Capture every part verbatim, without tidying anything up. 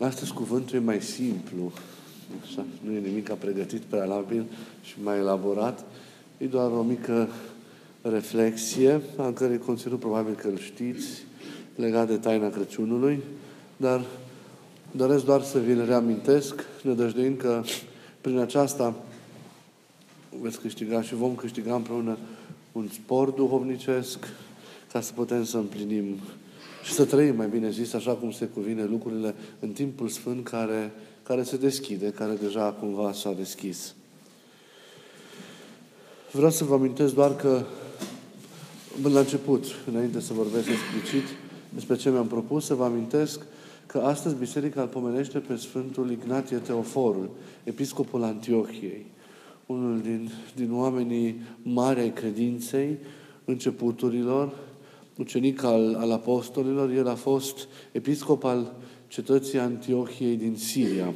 Astăzi cuvântul e mai simplu. Așa, nu e nimic pregătit prealabil și mai elaborat. E doar o mică reflexie, în care conținut probabil că îl știți, legat de taina Crăciunului, dar doresc doar să vi-l reamintesc, nădăjduind că prin aceasta veți câștiga și vom câștiga împreună un spor duhovnicesc, ca să putem să împlinim și să trăim, mai bine zis, așa cum se cuvine lucrurile în timpul sfânt care, care se deschide, care deja cumva s-a deschis. Vreau să vă amintesc doar că, până la început, înainte să vorbesc explicit despre ce mi-am propus, să vă amintesc că astăzi Biserica îl pomenește pe Sfântul Ignatie Teoforul, episcopul Antiohiei, unul din, din oamenii mari ai credinței, începuturilor, ucenic al, al apostolilor. El a fost episcop al cetății Antiohiei din Siria,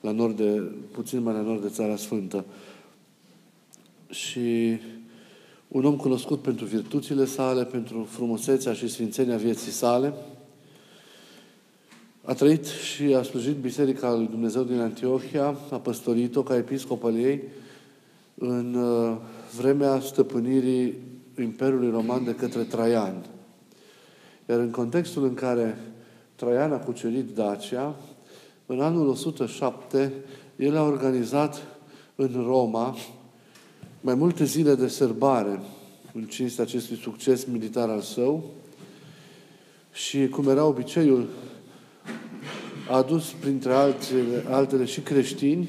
la nord de, puțin mai la nord de Țara Sfântă. Și un om cunoscut pentru virtuțile sale, pentru frumusețea și sfințenia vieții sale. A trăit și a slujit Biserica lui Dumnezeu din Antiohia, a păstorit-o ca episcop al ei în vremea stăpânirii Imperiului Roman de către Traian. Iar în contextul în care Traian a cucerit Dacia, în anul o sută șapte, el a organizat în Roma mai multe zile de sărbare în cinstea acestui succes militar al său și, cum era obiceiul, a adus printre altele, altele și creștini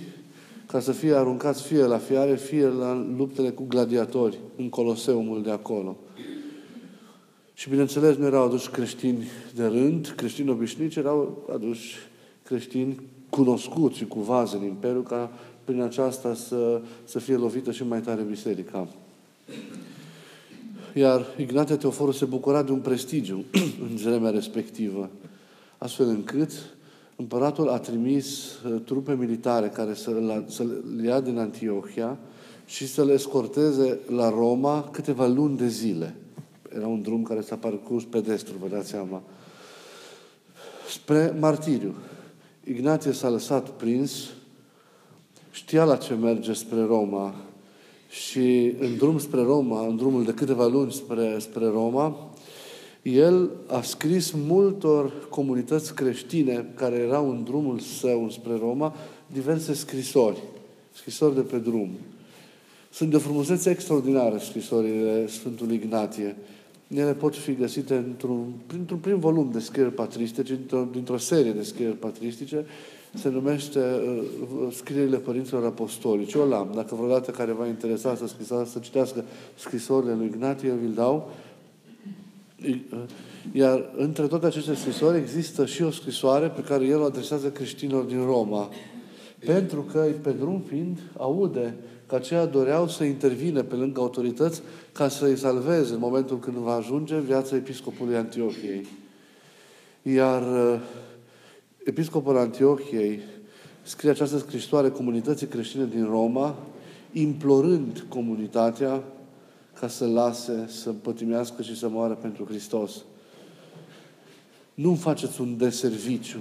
ca să fie aruncați fie la fiare, fie la luptele cu gladiatori în Coloseumul de acolo. Și, bineînțeles, nu erau aduși creștini de rând, creștini obișnuiți, erau aduși creștini cunoscuți și cu vaze în Imperiu, ca prin aceasta să, să fie lovită și mai tare biserica. Iar Ignatie Teoforul se bucura de un prestigiu în vremea respectivă, astfel încât împăratul a trimis trupe militare care să le ia din Antiohia și să le escorteze la Roma câteva luni de zile. Era un drum care s-a parcurs pedestru, vă dați seama, spre martiriu. Ignatie s-a lăsat prins, știa la ce merge spre Roma și în drum spre Roma, în drumul de câteva luni spre, spre Roma, el a scris multor comunități creștine care erau în drumul său spre Roma diverse scrisori, scrisori de pe drum. Sunt de o frumusețe extraordinară scrisorile Sfântului Ignatie. Ele pot fi găsite într-un, printr-un prim volum de scrieri patristice, dintr-o, dintr-o serie de scrieri patristice. Se numește uh, Scrierile Părinților Apostolici. O l-am. Dacă vreodată care v-a interesat să, scrisa, să citească scrisorile lui Ignatie, vi-l dau. Iar între toate aceste scrisori există și o scrisoare pe care el o adresează creștinilor din Roma. Pentru că, pe drum fiind, aude că aceia doreau să intervine pe lângă autorități ca să îi salveze în momentul când va ajunge viața episcopului Antiohiei. Iar uh, episcopul Antiohiei scrie această scrisoare comunității creștine din Roma, implorând comunitatea ca să lase, să pătimească și să moară pentru Hristos. Nu faceți un deserviciu.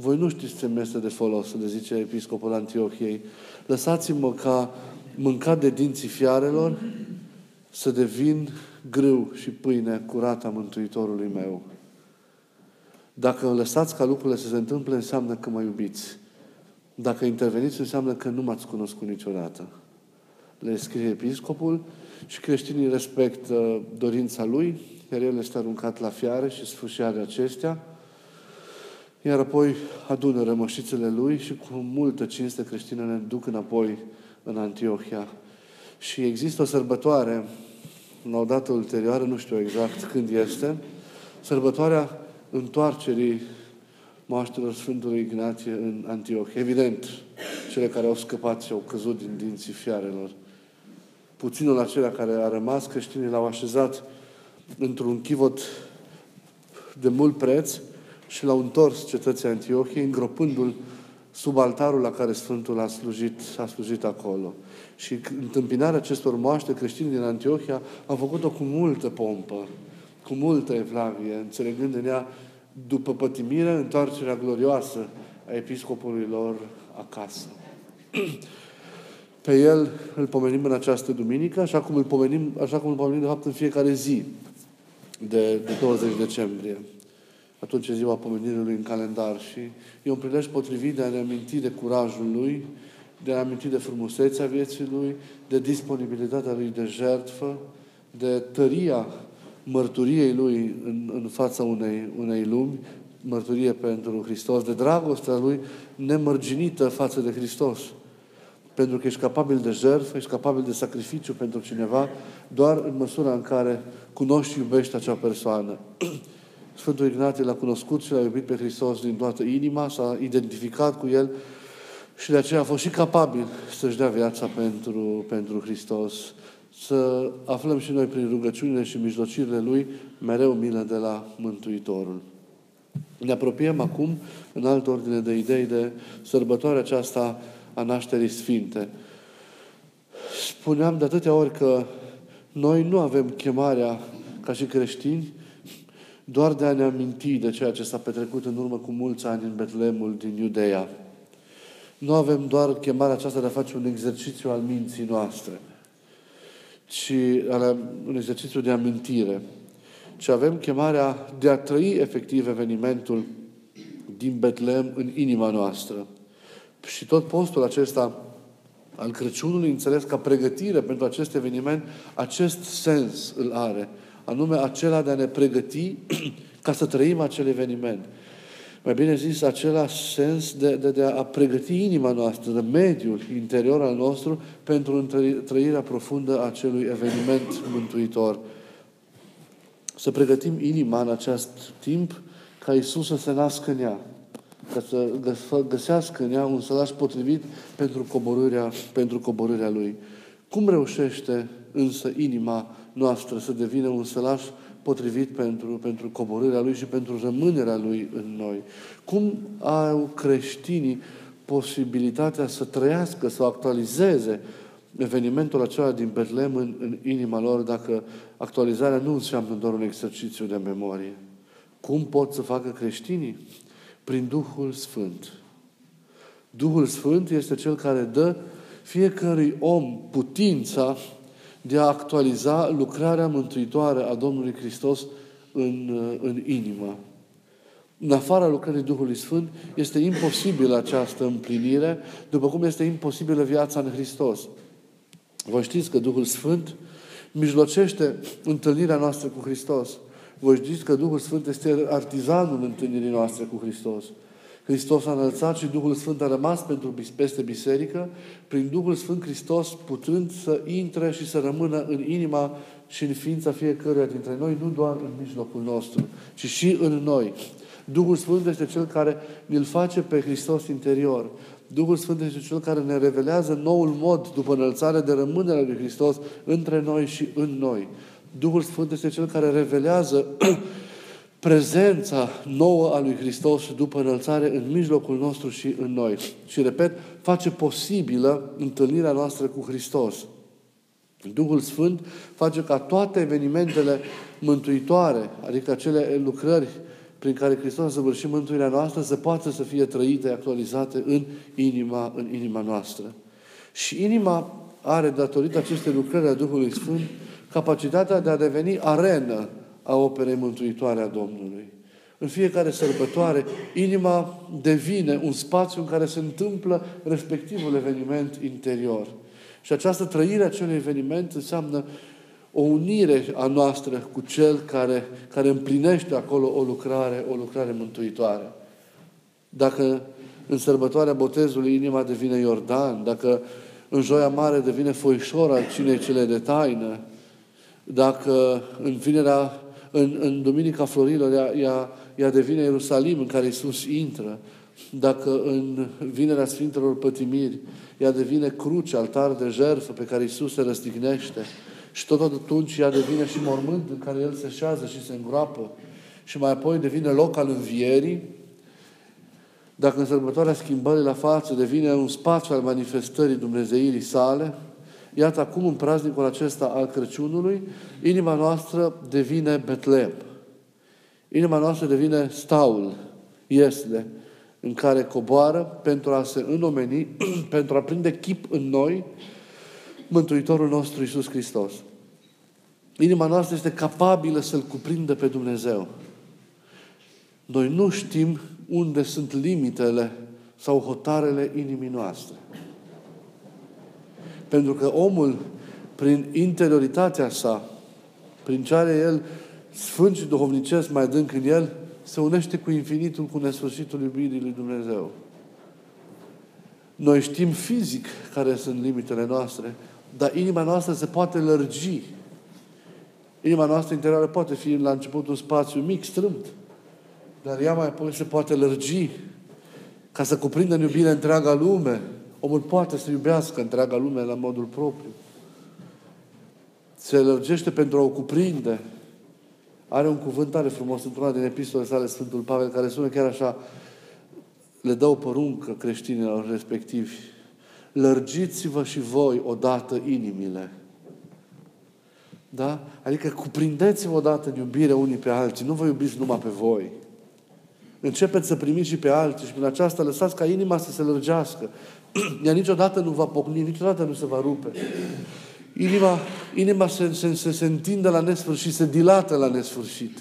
Voi nu știți ce mi-este de folos, le zice episcopul Antiohiei. Lăsați-mă ca mâncat de dinții fiarelor să devin grâu și pâine curată a Mântuitorului meu. Dacă lăsați ca lucrurile să se întâmple, înseamnă că mă iubiți. Dacă interveniți, înseamnă că nu m-ați cunoscut niciodată. Le scrie episcopul și creștinii respectă dorința lui, iar el este aruncat la fiare și sfâșiarea acestea, iar apoi adună rămășițele lui și cu multă cinste creștină ne duc înapoi în Antiohia. Și există o sărbătoare, la o dată ulterioară, nu știu exact când este, sărbătoarea întoarcerii moaștelor Sfântului Ignatie în Antiohia. Evident, cele care au scăpat și au căzut din dinții fiarelor. Puținul acela care a rămas, creștinii l-au așezat într-un chivot de mult preț și l-au întors cetății Antiohiei, îngropându-l sub altarul la care Sfântul a slujit, a slujit acolo. Și întâmpinarea acestor moaște creștini din Antiohia au făcut-o cu multă pompă, cu multă evlavie, înțelegând în ea, după pătimire, întoarcerea glorioasă episcopului lor acasă. Pe el îl pomenim în această duminică, așa cum îl pomenim, așa cum îl pomenim de fapt în fiecare zi de, de douăzeci decembrie. Atunci e ziua pomenirii lui în calendar și e un prilej potrivit de a ne aminti de curajul lui, de a aminti de frumusețea vieții lui, de disponibilitatea lui de jertfă, de tăria mărturiei lui în, în fața unei, unei lumi, mărturie pentru Hristos, de dragostea lui nemărginită față de Hristos. Pentru că ești capabil de jertfă, ești capabil de sacrificiu pentru cineva, doar în măsura în care cunoști și iubești acea persoană. Sfântul Ignatie l-a cunoscut și l-a iubit pe Hristos din toată inima, s-a identificat cu el și de aceea a fost și capabil să-și dea viața pentru, pentru Hristos. Să aflăm și noi prin rugăciunile și mijlocirile lui mereu milă de la Mântuitorul. Ne apropiem acum, în altă ordine de idei, de sărbătoarea aceasta a nașterii sfinte. Spuneam de atâtea ori că noi nu avem chemarea, ca și creștini, doar de a ne aminti de ceea ce s-a petrecut în urmă cu mulți ani în Betleemul din Iudeea. Nu avem doar chemarea aceasta de a face un exercițiu al minții noastre, ci un exercițiu de amintire, ci avem chemarea de a trăi efectiv evenimentul din Betleem în inima noastră. Și tot postul acesta al Crăciunului, înțeles ca pregătire pentru acest eveniment, acest sens îl are, anume acela de a ne pregăti ca să trăim acel eveniment. Mai bine zis, același sens de, de, de a pregăti inima noastră, de mediul interior al nostru, pentru trăirea profundă a acelui eveniment mântuitor. Să pregătim inima în acest timp ca Iisus să se nască în ea, ca să găsească în ea un sălaș potrivit pentru coborârea, pentru coborârea Lui. Cum reușește însă inima noastră să devină un sălaș potrivit pentru, pentru coborârea Lui și pentru rămânerea Lui în noi? Cum au creștinii posibilitatea să trăiască, să actualizeze evenimentul acela din Betleem în, în inima lor, dacă actualizarea nu înseamnă doar un exercițiu de memorie? Cum pot să facă creștinii? Prin Duhul Sfânt. Duhul Sfânt este Cel care dă fiecărui om putința de a actualiza lucrarea mântuitoare a Domnului Hristos în, în inimă. În afara lucrării Duhului Sfânt este imposibilă această împlinire, după cum este imposibilă viața în Hristos. Vă știți că Duhul Sfânt mijlocește întâlnirea noastră cu Hristos. Vă știți că Duhul Sfânt este artizanul întâlnirii noastre cu Hristos. Hristos a înălțat și Duhul Sfânt a rămas pentru, peste biserică. Prin Duhul Sfânt Hristos putând să intre și să rămână în inima și în ființa fiecăruia dintre noi, nu doar în mijlocul nostru, ci și în noi. Duhul Sfânt este Cel care ne-l face pe Hristos interior. Duhul Sfânt este Cel care ne revelează noul mod după înălțare de rămânerea lui Hristos între noi și în noi. Duhul Sfânt este Cel care revelează prezența nouă a lui Hristos după înălțare în mijlocul nostru și în noi. Și, repet, face posibilă întâlnirea noastră cu Hristos. Duhul Sfânt face ca toate evenimentele mântuitoare, adică acele lucrări prin care Hristos a săvârșit mântuirea noastră, să poată să fie trăite, actualizate în inima, în inima noastră. Și inima are, datorită acestei lucrări a Duhului Sfânt, capacitatea de a deveni arenă a operei mântuitoare a Domnului. În fiecare sărbătoare, inima devine un spațiu în care se întâmplă respectivul eveniment interior. Și această trăire a acelui eveniment înseamnă o unire a noastră cu Cel care, care împlinește acolo o lucrare, o lucrare mântuitoare. Dacă în sărbătoarea botezului inima devine Iordan, dacă în Joia Mare devine foișor al cinei cele de taină, dacă în vinerea, în, în Duminica Florilor ea, ea, ea devine Ierusalim în care Iisus intră, dacă în Vinerea Sfintelor Pătimiri ea devine cruce, altar de jertfă pe care Iisus se răstignește, și tot atunci ea devine și mormânt în care El se șează și se îngroapă și mai apoi devine loc al învierii, dacă în sărbătoarea schimbării la față devine un spațiu al manifestării dumnezeirii sale, iată acum în praznicul acesta al Crăciunului, inima noastră devine Betleem. Inima noastră devine staul, iesle, în care coboară pentru a se îndomeni, pentru a prinde chip în noi Mântuitorul nostru Iisus Hristos. Inima noastră este capabilă să-L cuprindă pe Dumnezeu. Noi nu știm unde sunt limitele sau hotarele inimii noastre. Pentru că omul, prin interioritatea sa, prin ce are el sfânt și duhovnicesc mai adânc în el, se unește cu infinitul, cu nesfârșitul iubirii lui Dumnezeu. Noi știm fizic care sunt limitele noastre, dar inima noastră se poate lărgi. Inima noastră interioară poate fi la început un spațiu mic, strâmt, dar ea mai apoi se poate lărgi ca să cuprindă în iubire întreaga lume. Omul poate să iubească întreaga lume la modul propriu. Se lărgește pentru a o cuprinde. Are un cuvânt tare frumos într-una din epistolele sale Sfântul Pavel, care sună chiar așa, le dă o poruncă creștinilor respectivi. Lărgiți-vă și voi odată inimile. Da? Adică cuprindeți-vă odată în iubire unii pe alții. Nu vă iubiți numai pe voi. Începeți să primiți și pe alții și prin aceasta lăsați ca inima să se lărgească. Ea niciodată nu va pocni, niciodată nu se va rupe. Inima, inima se, se, se, se întinde la nesfârșit, se dilată la nesfârșit.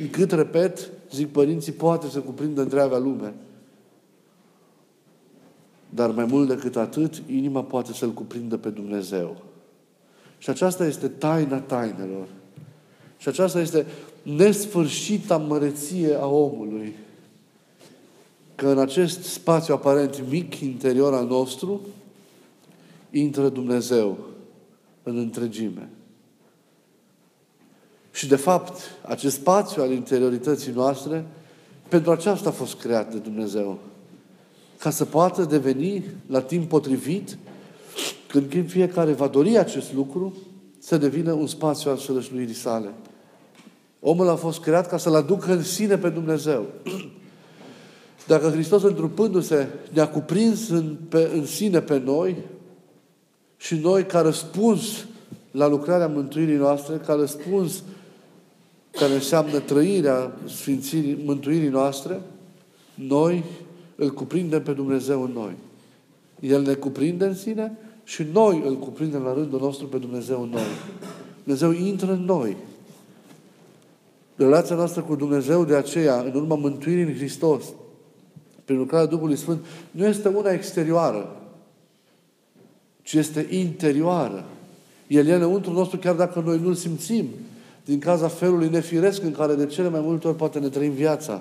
Încât, repet, zic părinții, poate să cuprindă întreaga lume. Dar mai mult decât atât, inima poate să-L cuprindă pe Dumnezeu. Și aceasta este taina tainelor. Și aceasta este nesfârșita măreție a omului. Că în acest spațiu aparent mic, interior al nostru, intră Dumnezeu în întregime. Și de fapt, acest spațiu al interiorității noastre, pentru aceasta a fost creat de Dumnezeu. Ca să poată deveni, la timp potrivit, când fiecare va dori acest lucru, să devină un spațiu al sălășluirii sale. Omul a fost creat ca să-L aducă în sine pe Dumnezeu. Dacă Hristos, întrupându-se, ne-a cuprins în, pe, în sine pe noi, și noi, ca răspuns la lucrarea mântuirii noastre, ca răspuns care înseamnă trăirea sfințirii, mântuirii noastre, noi Îl cuprindem pe Dumnezeu în noi. El ne cuprinde în sine și noi Îl cuprindem la rândul nostru pe Dumnezeu în noi. Dumnezeu intră în noi. Relația noastră cu Dumnezeu, de aceea, în urma mântuirii în Hristos, prin lucrarea Duhului Sfânt, nu este una exterioară, ci este interioară. El e înăuntru nostru chiar dacă noi nu-L simțim, din cauza felului nefiresc în care de cele mai multe ori poate ne trăim viața.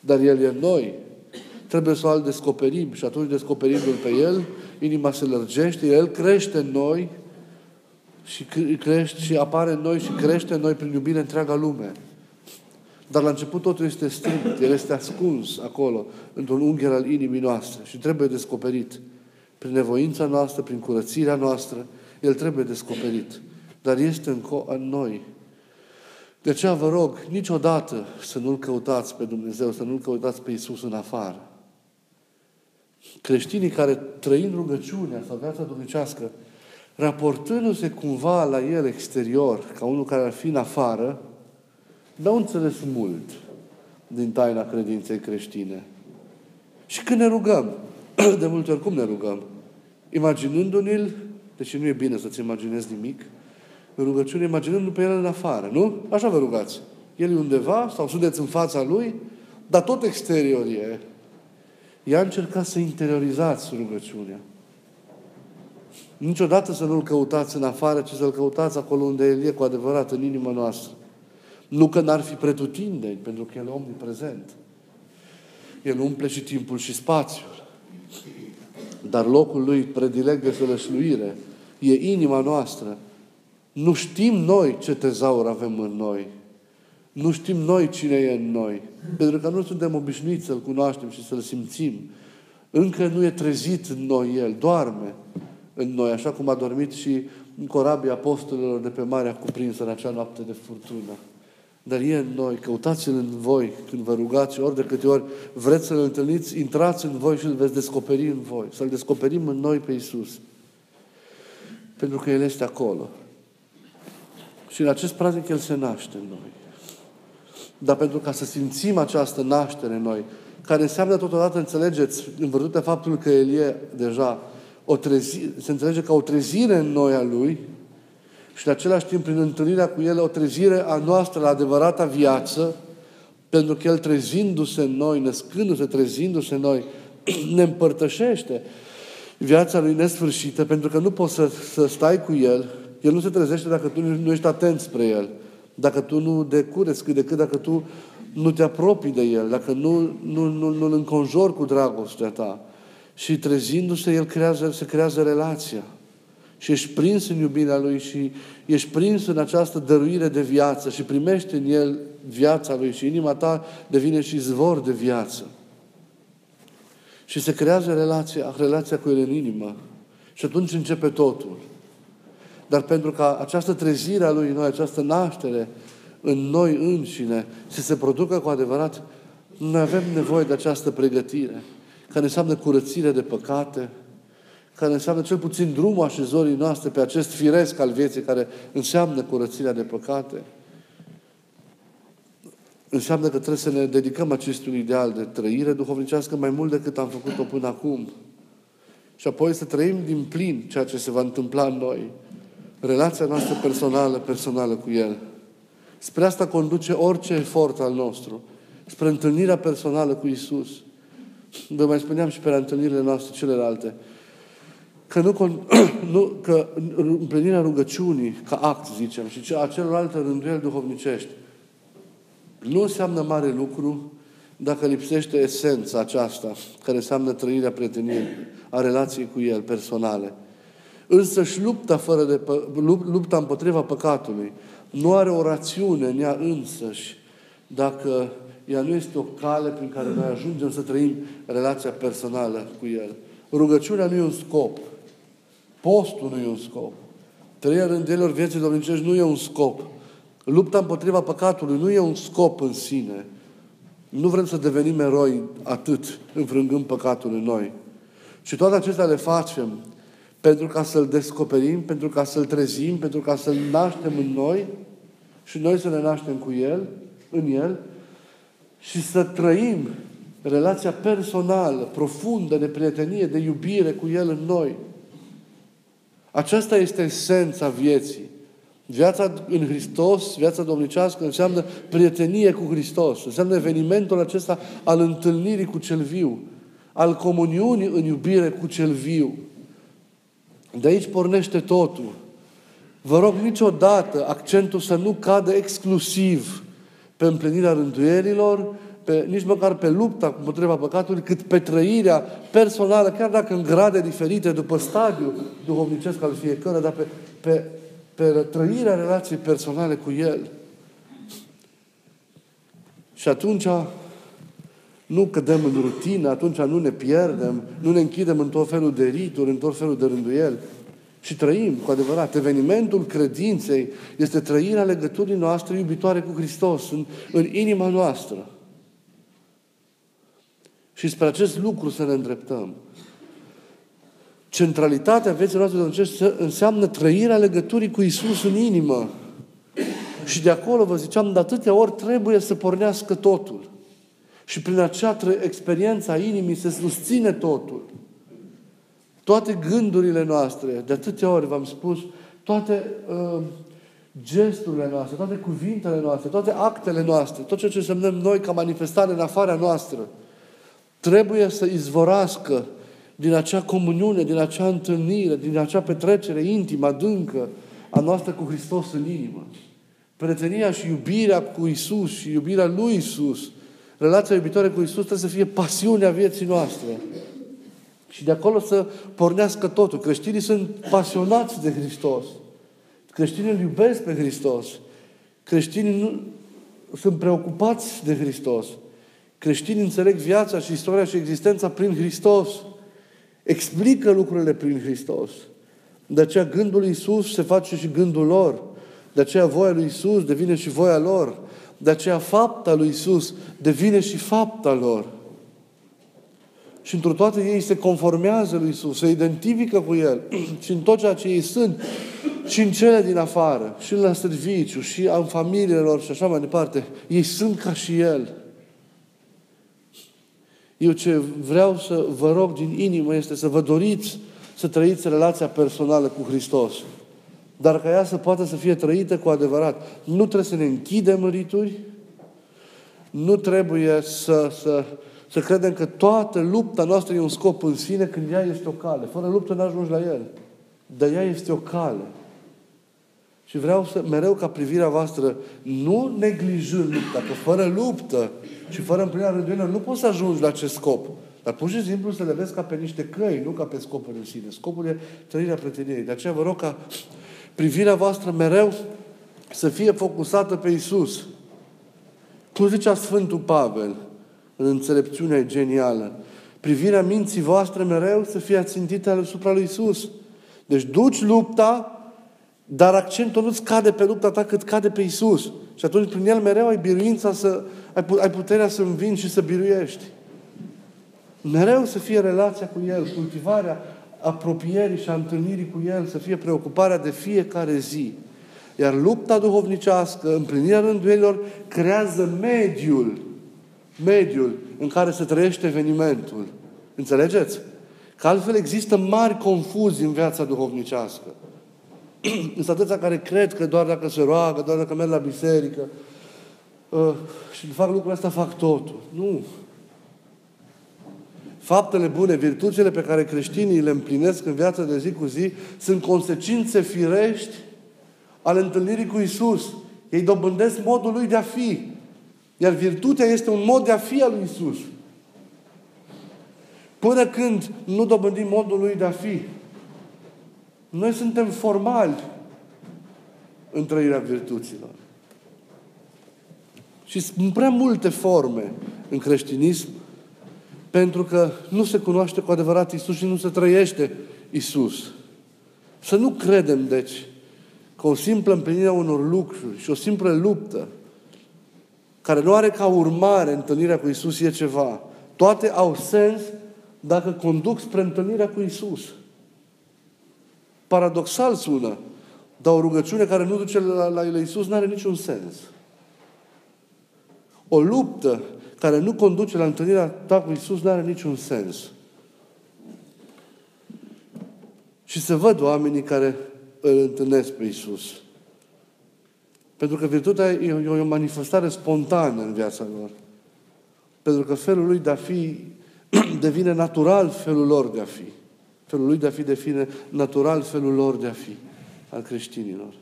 Dar El e în noi. Trebuie să o descoperim și atunci descoperindu-L pe El, inima se lărgește, El crește în noi și, crește, și apare în noi și crește în noi prin iubire întreaga lume. Dar la început totul este strâmt, El este ascuns acolo, într-un ungher al inimii noastre și trebuie descoperit. Prin nevoința noastră, prin curățirea noastră, El trebuie descoperit. Dar este în noi. De aceea vă rog, niciodată să nu-L căutați pe Dumnezeu, să nu-L căutați pe Iisus în afară. Creștinii care trăind rugăciunea sau viața duhovnicească, raportându-se cumva la El exterior, ca unul care ar fi în afară, n-au înțeles mult din taina credinței creștine. Și când ne rugăm, de multe ori cum ne rugăm? Imaginându-ne-l, deși nu e bine să-ți imaginezi nimic, în rugăciune, imaginându-l pe el în afară, nu? Așa vă rugați. El e undeva, sau sunteți în fața lui, dar tot exterior e. Ea încerca să interiorizați rugăciunea. Niciodată să nu-l căutați în afară, ci să-l căutați acolo unde el e cu adevărat, în inima noastră. Nu că n-ar fi pretutindeni, pentru că el e omniprezent. El umple și timpul și spațiul. Dar locul lui predilect de sălășluire e inima noastră. Nu știm noi ce tezaur avem în noi. Nu știm noi cine e în noi. Pentru că nu suntem obișnuiți să-L cunoaștem și să-L simțim. Încă nu e trezit în noi El. Doarme în noi, așa cum a dormit și în corabia apostolilor de pe marea cuprinsă în acea noapte de furtună. Dar e în noi. Căutați-L în voi când vă rugați, ori de câte ori vreți să-L întâlniți, intrați în voi și îl veți descoperi în voi. Să-L descoperim în noi pe Iisus. Pentru că El este acolo. Și în acest praznic El se naște în noi. Dar pentru ca să simțim această naștere în noi, care înseamnă totodată, înțelegeți, în vârtutea faptului că Elie deja o trezi, se înțelege ca o trezire în noi a Lui și în același timp, prin întâlnirea cu El, o trezire a noastră la adevărata viață, pentru că El trezindu-se în noi, născându-se, trezindu-se în noi, ne împărtășește viața Lui nesfârșită, pentru că nu poți să, să stai cu El. El nu se trezește dacă tu nu ești atent spre El, dacă tu nu decureți cât de cât, dacă tu nu te apropii de El, dacă nu, nu, nu, nu îl înconjori cu dragostea ta. Și trezindu-se, El creează, se creează relația. Și ești prins în iubirea Lui și ești prins în această dăruire de viață și primești în El viața Lui și inima ta devine și izvor de viață. Și se creează relația, relația cu El în inimă. Și atunci începe totul. Dar pentru ca această trezire a Lui în noi, această naștere în noi înșine, să se producă cu adevărat, noi avem nevoie de această pregătire, care înseamnă curățire de păcate, care înseamnă cel puțin drumul așezării noastre pe acest firesc al vieții, care înseamnă curățirea de păcate. Înseamnă că trebuie să ne dedicăm acestui ideal de trăire duhovnicească mai mult decât am făcut-o până acum. Și apoi să trăim din plin ceea ce se va întâmpla în noi. Relația noastră personală, personală cu El. Spre asta conduce orice efort al nostru. Spre întâlnirea personală cu Iisus. Vă mai spuneam și pe la întâlnirile noastre celelalte. Că, nu, nu, că împlinirea rugăciunii, ca act, zicem, și a celorlalte rânduieli duhovnicești, nu înseamnă mare lucru dacă lipsește esența aceasta, care înseamnă trăirea prieteniei, a relației cu El, personale. Însă și lupta, fără de pă- lupta împotriva păcatului nu are o rațiune în ea însăși, dacă ea nu este o cale prin care noi ajungem să trăim relația personală cu El. Rugăciunea nu e un scop. Postul nu e un scop. Trăirea rânduielilor vieții domnicești nu e un scop. Lupta împotriva păcatului nu e un scop în sine. Nu vrem să devenim eroi atât, înfrângând păcatul în noi. Și toate acestea le facem pentru ca să-L descoperim, pentru ca să-L trezim, pentru ca să-L naștem în noi și noi să ne naștem cu El, în El și să trăim relația personală, profundă, de prietenie, de iubire cu El în noi. Aceasta este esența vieții. Viața în Hristos, viața domnicească, înseamnă prietenie cu Hristos. Înseamnă evenimentul acesta al întâlnirii cu Cel viu, al comuniunii în iubire cu Cel viu. De aici pornește totul. Vă rog niciodată accentul să nu cadă exclusiv pe împlinirea rânduierilor, pe, nici măcar pe lupta împotriva păcatului, cât pe trăirea personală, chiar dacă în grade diferite, după stadiu duhovnicesc al fiecăruia, dar pe, pe, pe trăirea relației personale cu El. Și atunci nu cădem în rutină, atunci nu ne pierdem, nu ne închidem în tot felul de rituri, în tot felul de rânduieli. Și trăim, cu adevărat, evenimentul credinței este trăirea legăturii noastre iubitoare cu Hristos, în, în inima noastră. Și spre acest lucru să ne îndreptăm. Centralitatea vieții noastre domnicești înseamnă trăirea legăturii cu Iisus în inimă. Și de acolo, vă ziceam, de atâtea ori trebuie să pornească totul. Și prin acea experiență a inimii se susține totul. Toate gândurile noastre, de atâtea ori v-am spus, toate uh, gesturile noastre, toate cuvintele noastre, toate actele noastre, tot ceea ce semnăm noi ca manifestare în afara noastră, trebuie să izvorască din acea comuniune, din acea întâlnire, din acea petrecere intimă, adâncă, a noastră cu Hristos în inimă. Prietenia și iubirea cu Iisus și iubirea lui Iisus, relația iubitoare cu Iisus trebuie să fie pasiunea vieții noastre. Și de acolo să pornească totul. Creștinii sunt pasionați de Hristos. Creștinii îl iubesc pe Hristos. Creștinii nu... sunt preocupați de Hristos. Creștinii înțeleg viața și istoria și existența prin Hristos. Explică lucrurile prin Hristos. De aceea gândul lui Iisus se face și gândul lor. De aceea voia lui Iisus devine și voia lor. De aceea fapta lui Iisus devine și fapta lor. Și într-o toată ei se conformează lui Iisus, se identifică cu El și în tot ceea ce ei sunt, și în cele din afară, și la serviciu, și în familiile lor și așa mai departe. Ei sunt ca și El. Eu ce vreau să vă rog din inimă este să vă doriți să trăiți relația personală cu Hristos. Dar ca ea să poată să fie trăită cu adevărat. Nu trebuie să ne închidem în rituri. Nu trebuie să, să, să credem că toată lupta noastră e un scop în sine, când ea este o cale. Fără luptă n-ajungi la el. Dar ea este o cale. Și vreau să, mereu ca privirea voastră, nu neglijând lupta, că fără luptă și fără împlinirea rânduielor nu poți să ajungi la acest scop. Dar pur și simplu să le vezi ca pe niște căi, nu ca pe scopul în sine. Scopul e trăirea prieteniei. De aceea vă rog ca privirea voastră mereu să fie focusată pe Iisus. Cum zicea Sfântul Pavel, în înțelepciunea genială, privirea minții voastre mereu să fie ațintită asupra lui Iisus. Deci duci lupta, dar accentul nu-ți cade pe lupta ta cât cade pe Iisus. Și atunci prin el mereu ai biruința să, ai puterea să învingi și să biruiești. Mereu să fie relația cu el, cultivarea apropierii și a întâlnirii cu el, să fie preocuparea de fiecare zi. Iar lupta duhovnicească, împlinirea rânduielilor, creează mediul, mediul în care se trăiește evenimentul. Înțelegeți? Că altfel există mari confuzii în viața duhovnicească. Sunt atâția care cred că doar dacă se roagă, doar dacă merg la biserică uh, și fac lucrul ăsta, fac totul. Nu. Faptele bune, virtuțile pe care creștinii le împlinesc în viața de zi cu zi sunt consecințe firești ale întâlnirii cu Iisus. Ei dobândesc modul lui de a fi. Iar virtutea este un mod de a fi al lui Iisus. Până când nu dobândim modul lui de a fi, noi suntem formali în trăirea virtuților. Și sunt prea multe forme în creștinism, pentru că nu se cunoaște cu adevărat Iisus și nu se trăiește Iisus. Să nu credem, deci, că o simplă împlinire a unor lucruri și o simplă luptă, care nu are ca urmare întâlnirea cu Iisus, e ceva. Toate au sens dacă conduc spre întâlnirea cu Iisus. Paradoxal sună, dar o rugăciune care nu duce la, la Iisus nu are niciun sens. O luptă care nu conduce la întâlnirea ta cu Iisus nu are niciun sens. Și se văd oamenii care îl întâlnesc pe Iisus. Pentru că virtutea e o, e o manifestare spontană în viața lor. Pentru că felul lui de a fi devine natural felul lor de a fi. Felul lui de a fi devine natural felul lor de a fi, al creștinilor.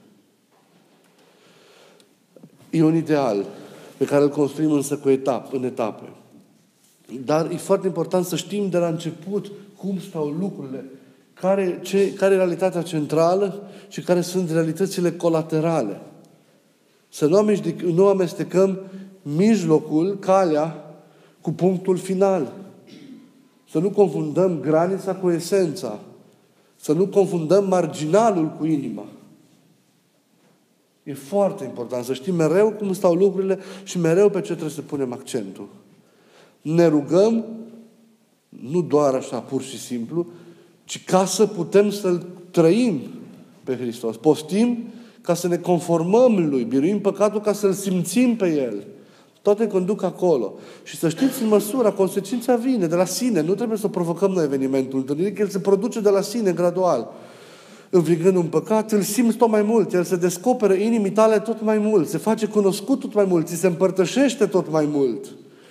E un ideal pe care îl construim însă cu etap, în etape. Dar e foarte important să știm de la început cum stau lucrurile, care, ce, care e realitatea centrală și care sunt realitățile colaterale. Să nu, amestec, nu amestecăm mijlocul, calea, cu punctul final. Să nu confundăm granița cu esența. Să nu confundăm marginalul cu inima. E foarte important să știm mereu cum stau lucrurile și mereu pe ce trebuie să punem accentul. Ne rugăm, nu doar așa pur și simplu, ci ca să putem să-L trăim pe Hristos. Postim ca să ne conformăm Lui, biruim păcatul ca să-L simțim pe El. Toate conduc acolo. Și să știți, în măsura, consecința vine de la sine. Nu trebuie să provocăm noi evenimentul întâlnirii, că el se produce de la sine, gradual. Învingând un păcat, îl simți tot mai mult. El se descoperă inimii tale tot mai mult. Se face cunoscut tot mai mult. Ți se împărtășește tot mai mult.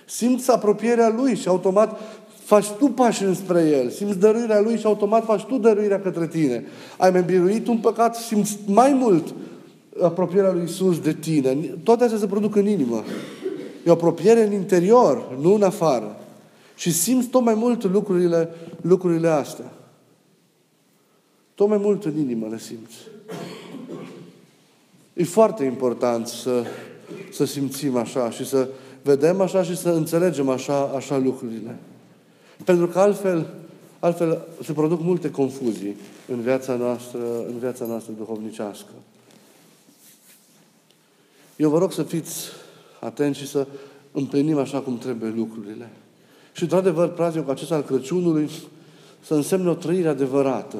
Simți apropierea lui și automat faci tu pași înspre el. Simți dăruirea lui și automat faci tu dăruirea către tine. Ai mai biruit un păcat, simți mai mult apropierea lui Iisus de tine. Toate astea se produc în inimă. E o apropiere în interior, nu în afară. Și simți tot mai mult lucrurile, lucrurile astea. Tot mai mult în inimă le simți. E foarte important să, să simțim așa și să vedem așa și să înțelegem așa, așa lucrurile. Pentru că altfel, altfel se produc multe confuzii în viața noastră, în viața noastră duhovnicească. Eu vă rog să fiți atenți și să împlinim așa cum trebuie lucrurile. Și, într-adevăr, praznicul acesta al Crăciunului să însemne o trăire adevărată.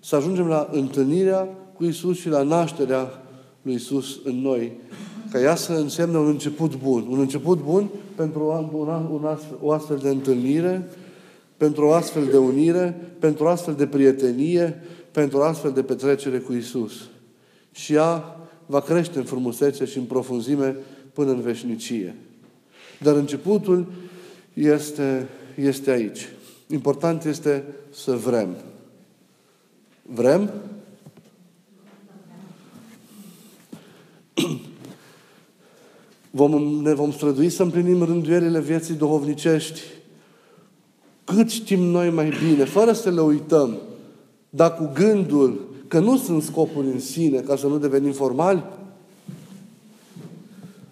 Să ajungem la întâlnirea cu Iisus și la nașterea lui Iisus în noi. Ca ea să însemne un început bun. Un început bun pentru o astfel de întâlnire, pentru o astfel de unire, pentru o astfel de prietenie, pentru o astfel de petrecere cu Iisus. Și ea va crește în frumusețe și în profunzime până în veșnicie. Dar începutul este, este aici. Important este să vrem. Vrem? Vom, ne vom strădui să împlinim rânduielile vieții duhovnicești cât știm noi mai bine, fără să le uităm, dar cu gândul că nu sunt scopuri în sine, ca să nu devenim formali?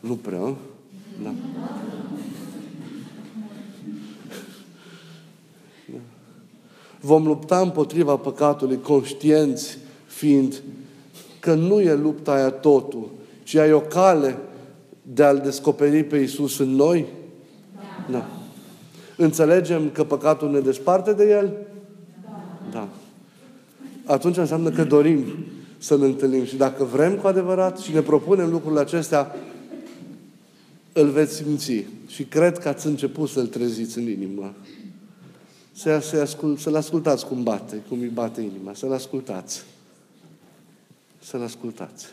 Nu prea, da. Vom lupta împotriva păcatului, conștienți fiind că nu e lupta aia totul, ci ai o cale de a-L descoperi pe Iisus în noi? Da. Da. Înțelegem că păcatul ne desparte de El? Da. Da. Atunci înseamnă că dorim să-L întâlnim. Și dacă vrem cu adevărat și ne propunem lucrurile acestea, îl veți simți. Și cred că ați început să-L treziți în inimă. Să, să-i ascult, să-L ascultați cum bate, cum îi bate inima. Să-L ascultați. Să-L ascultați.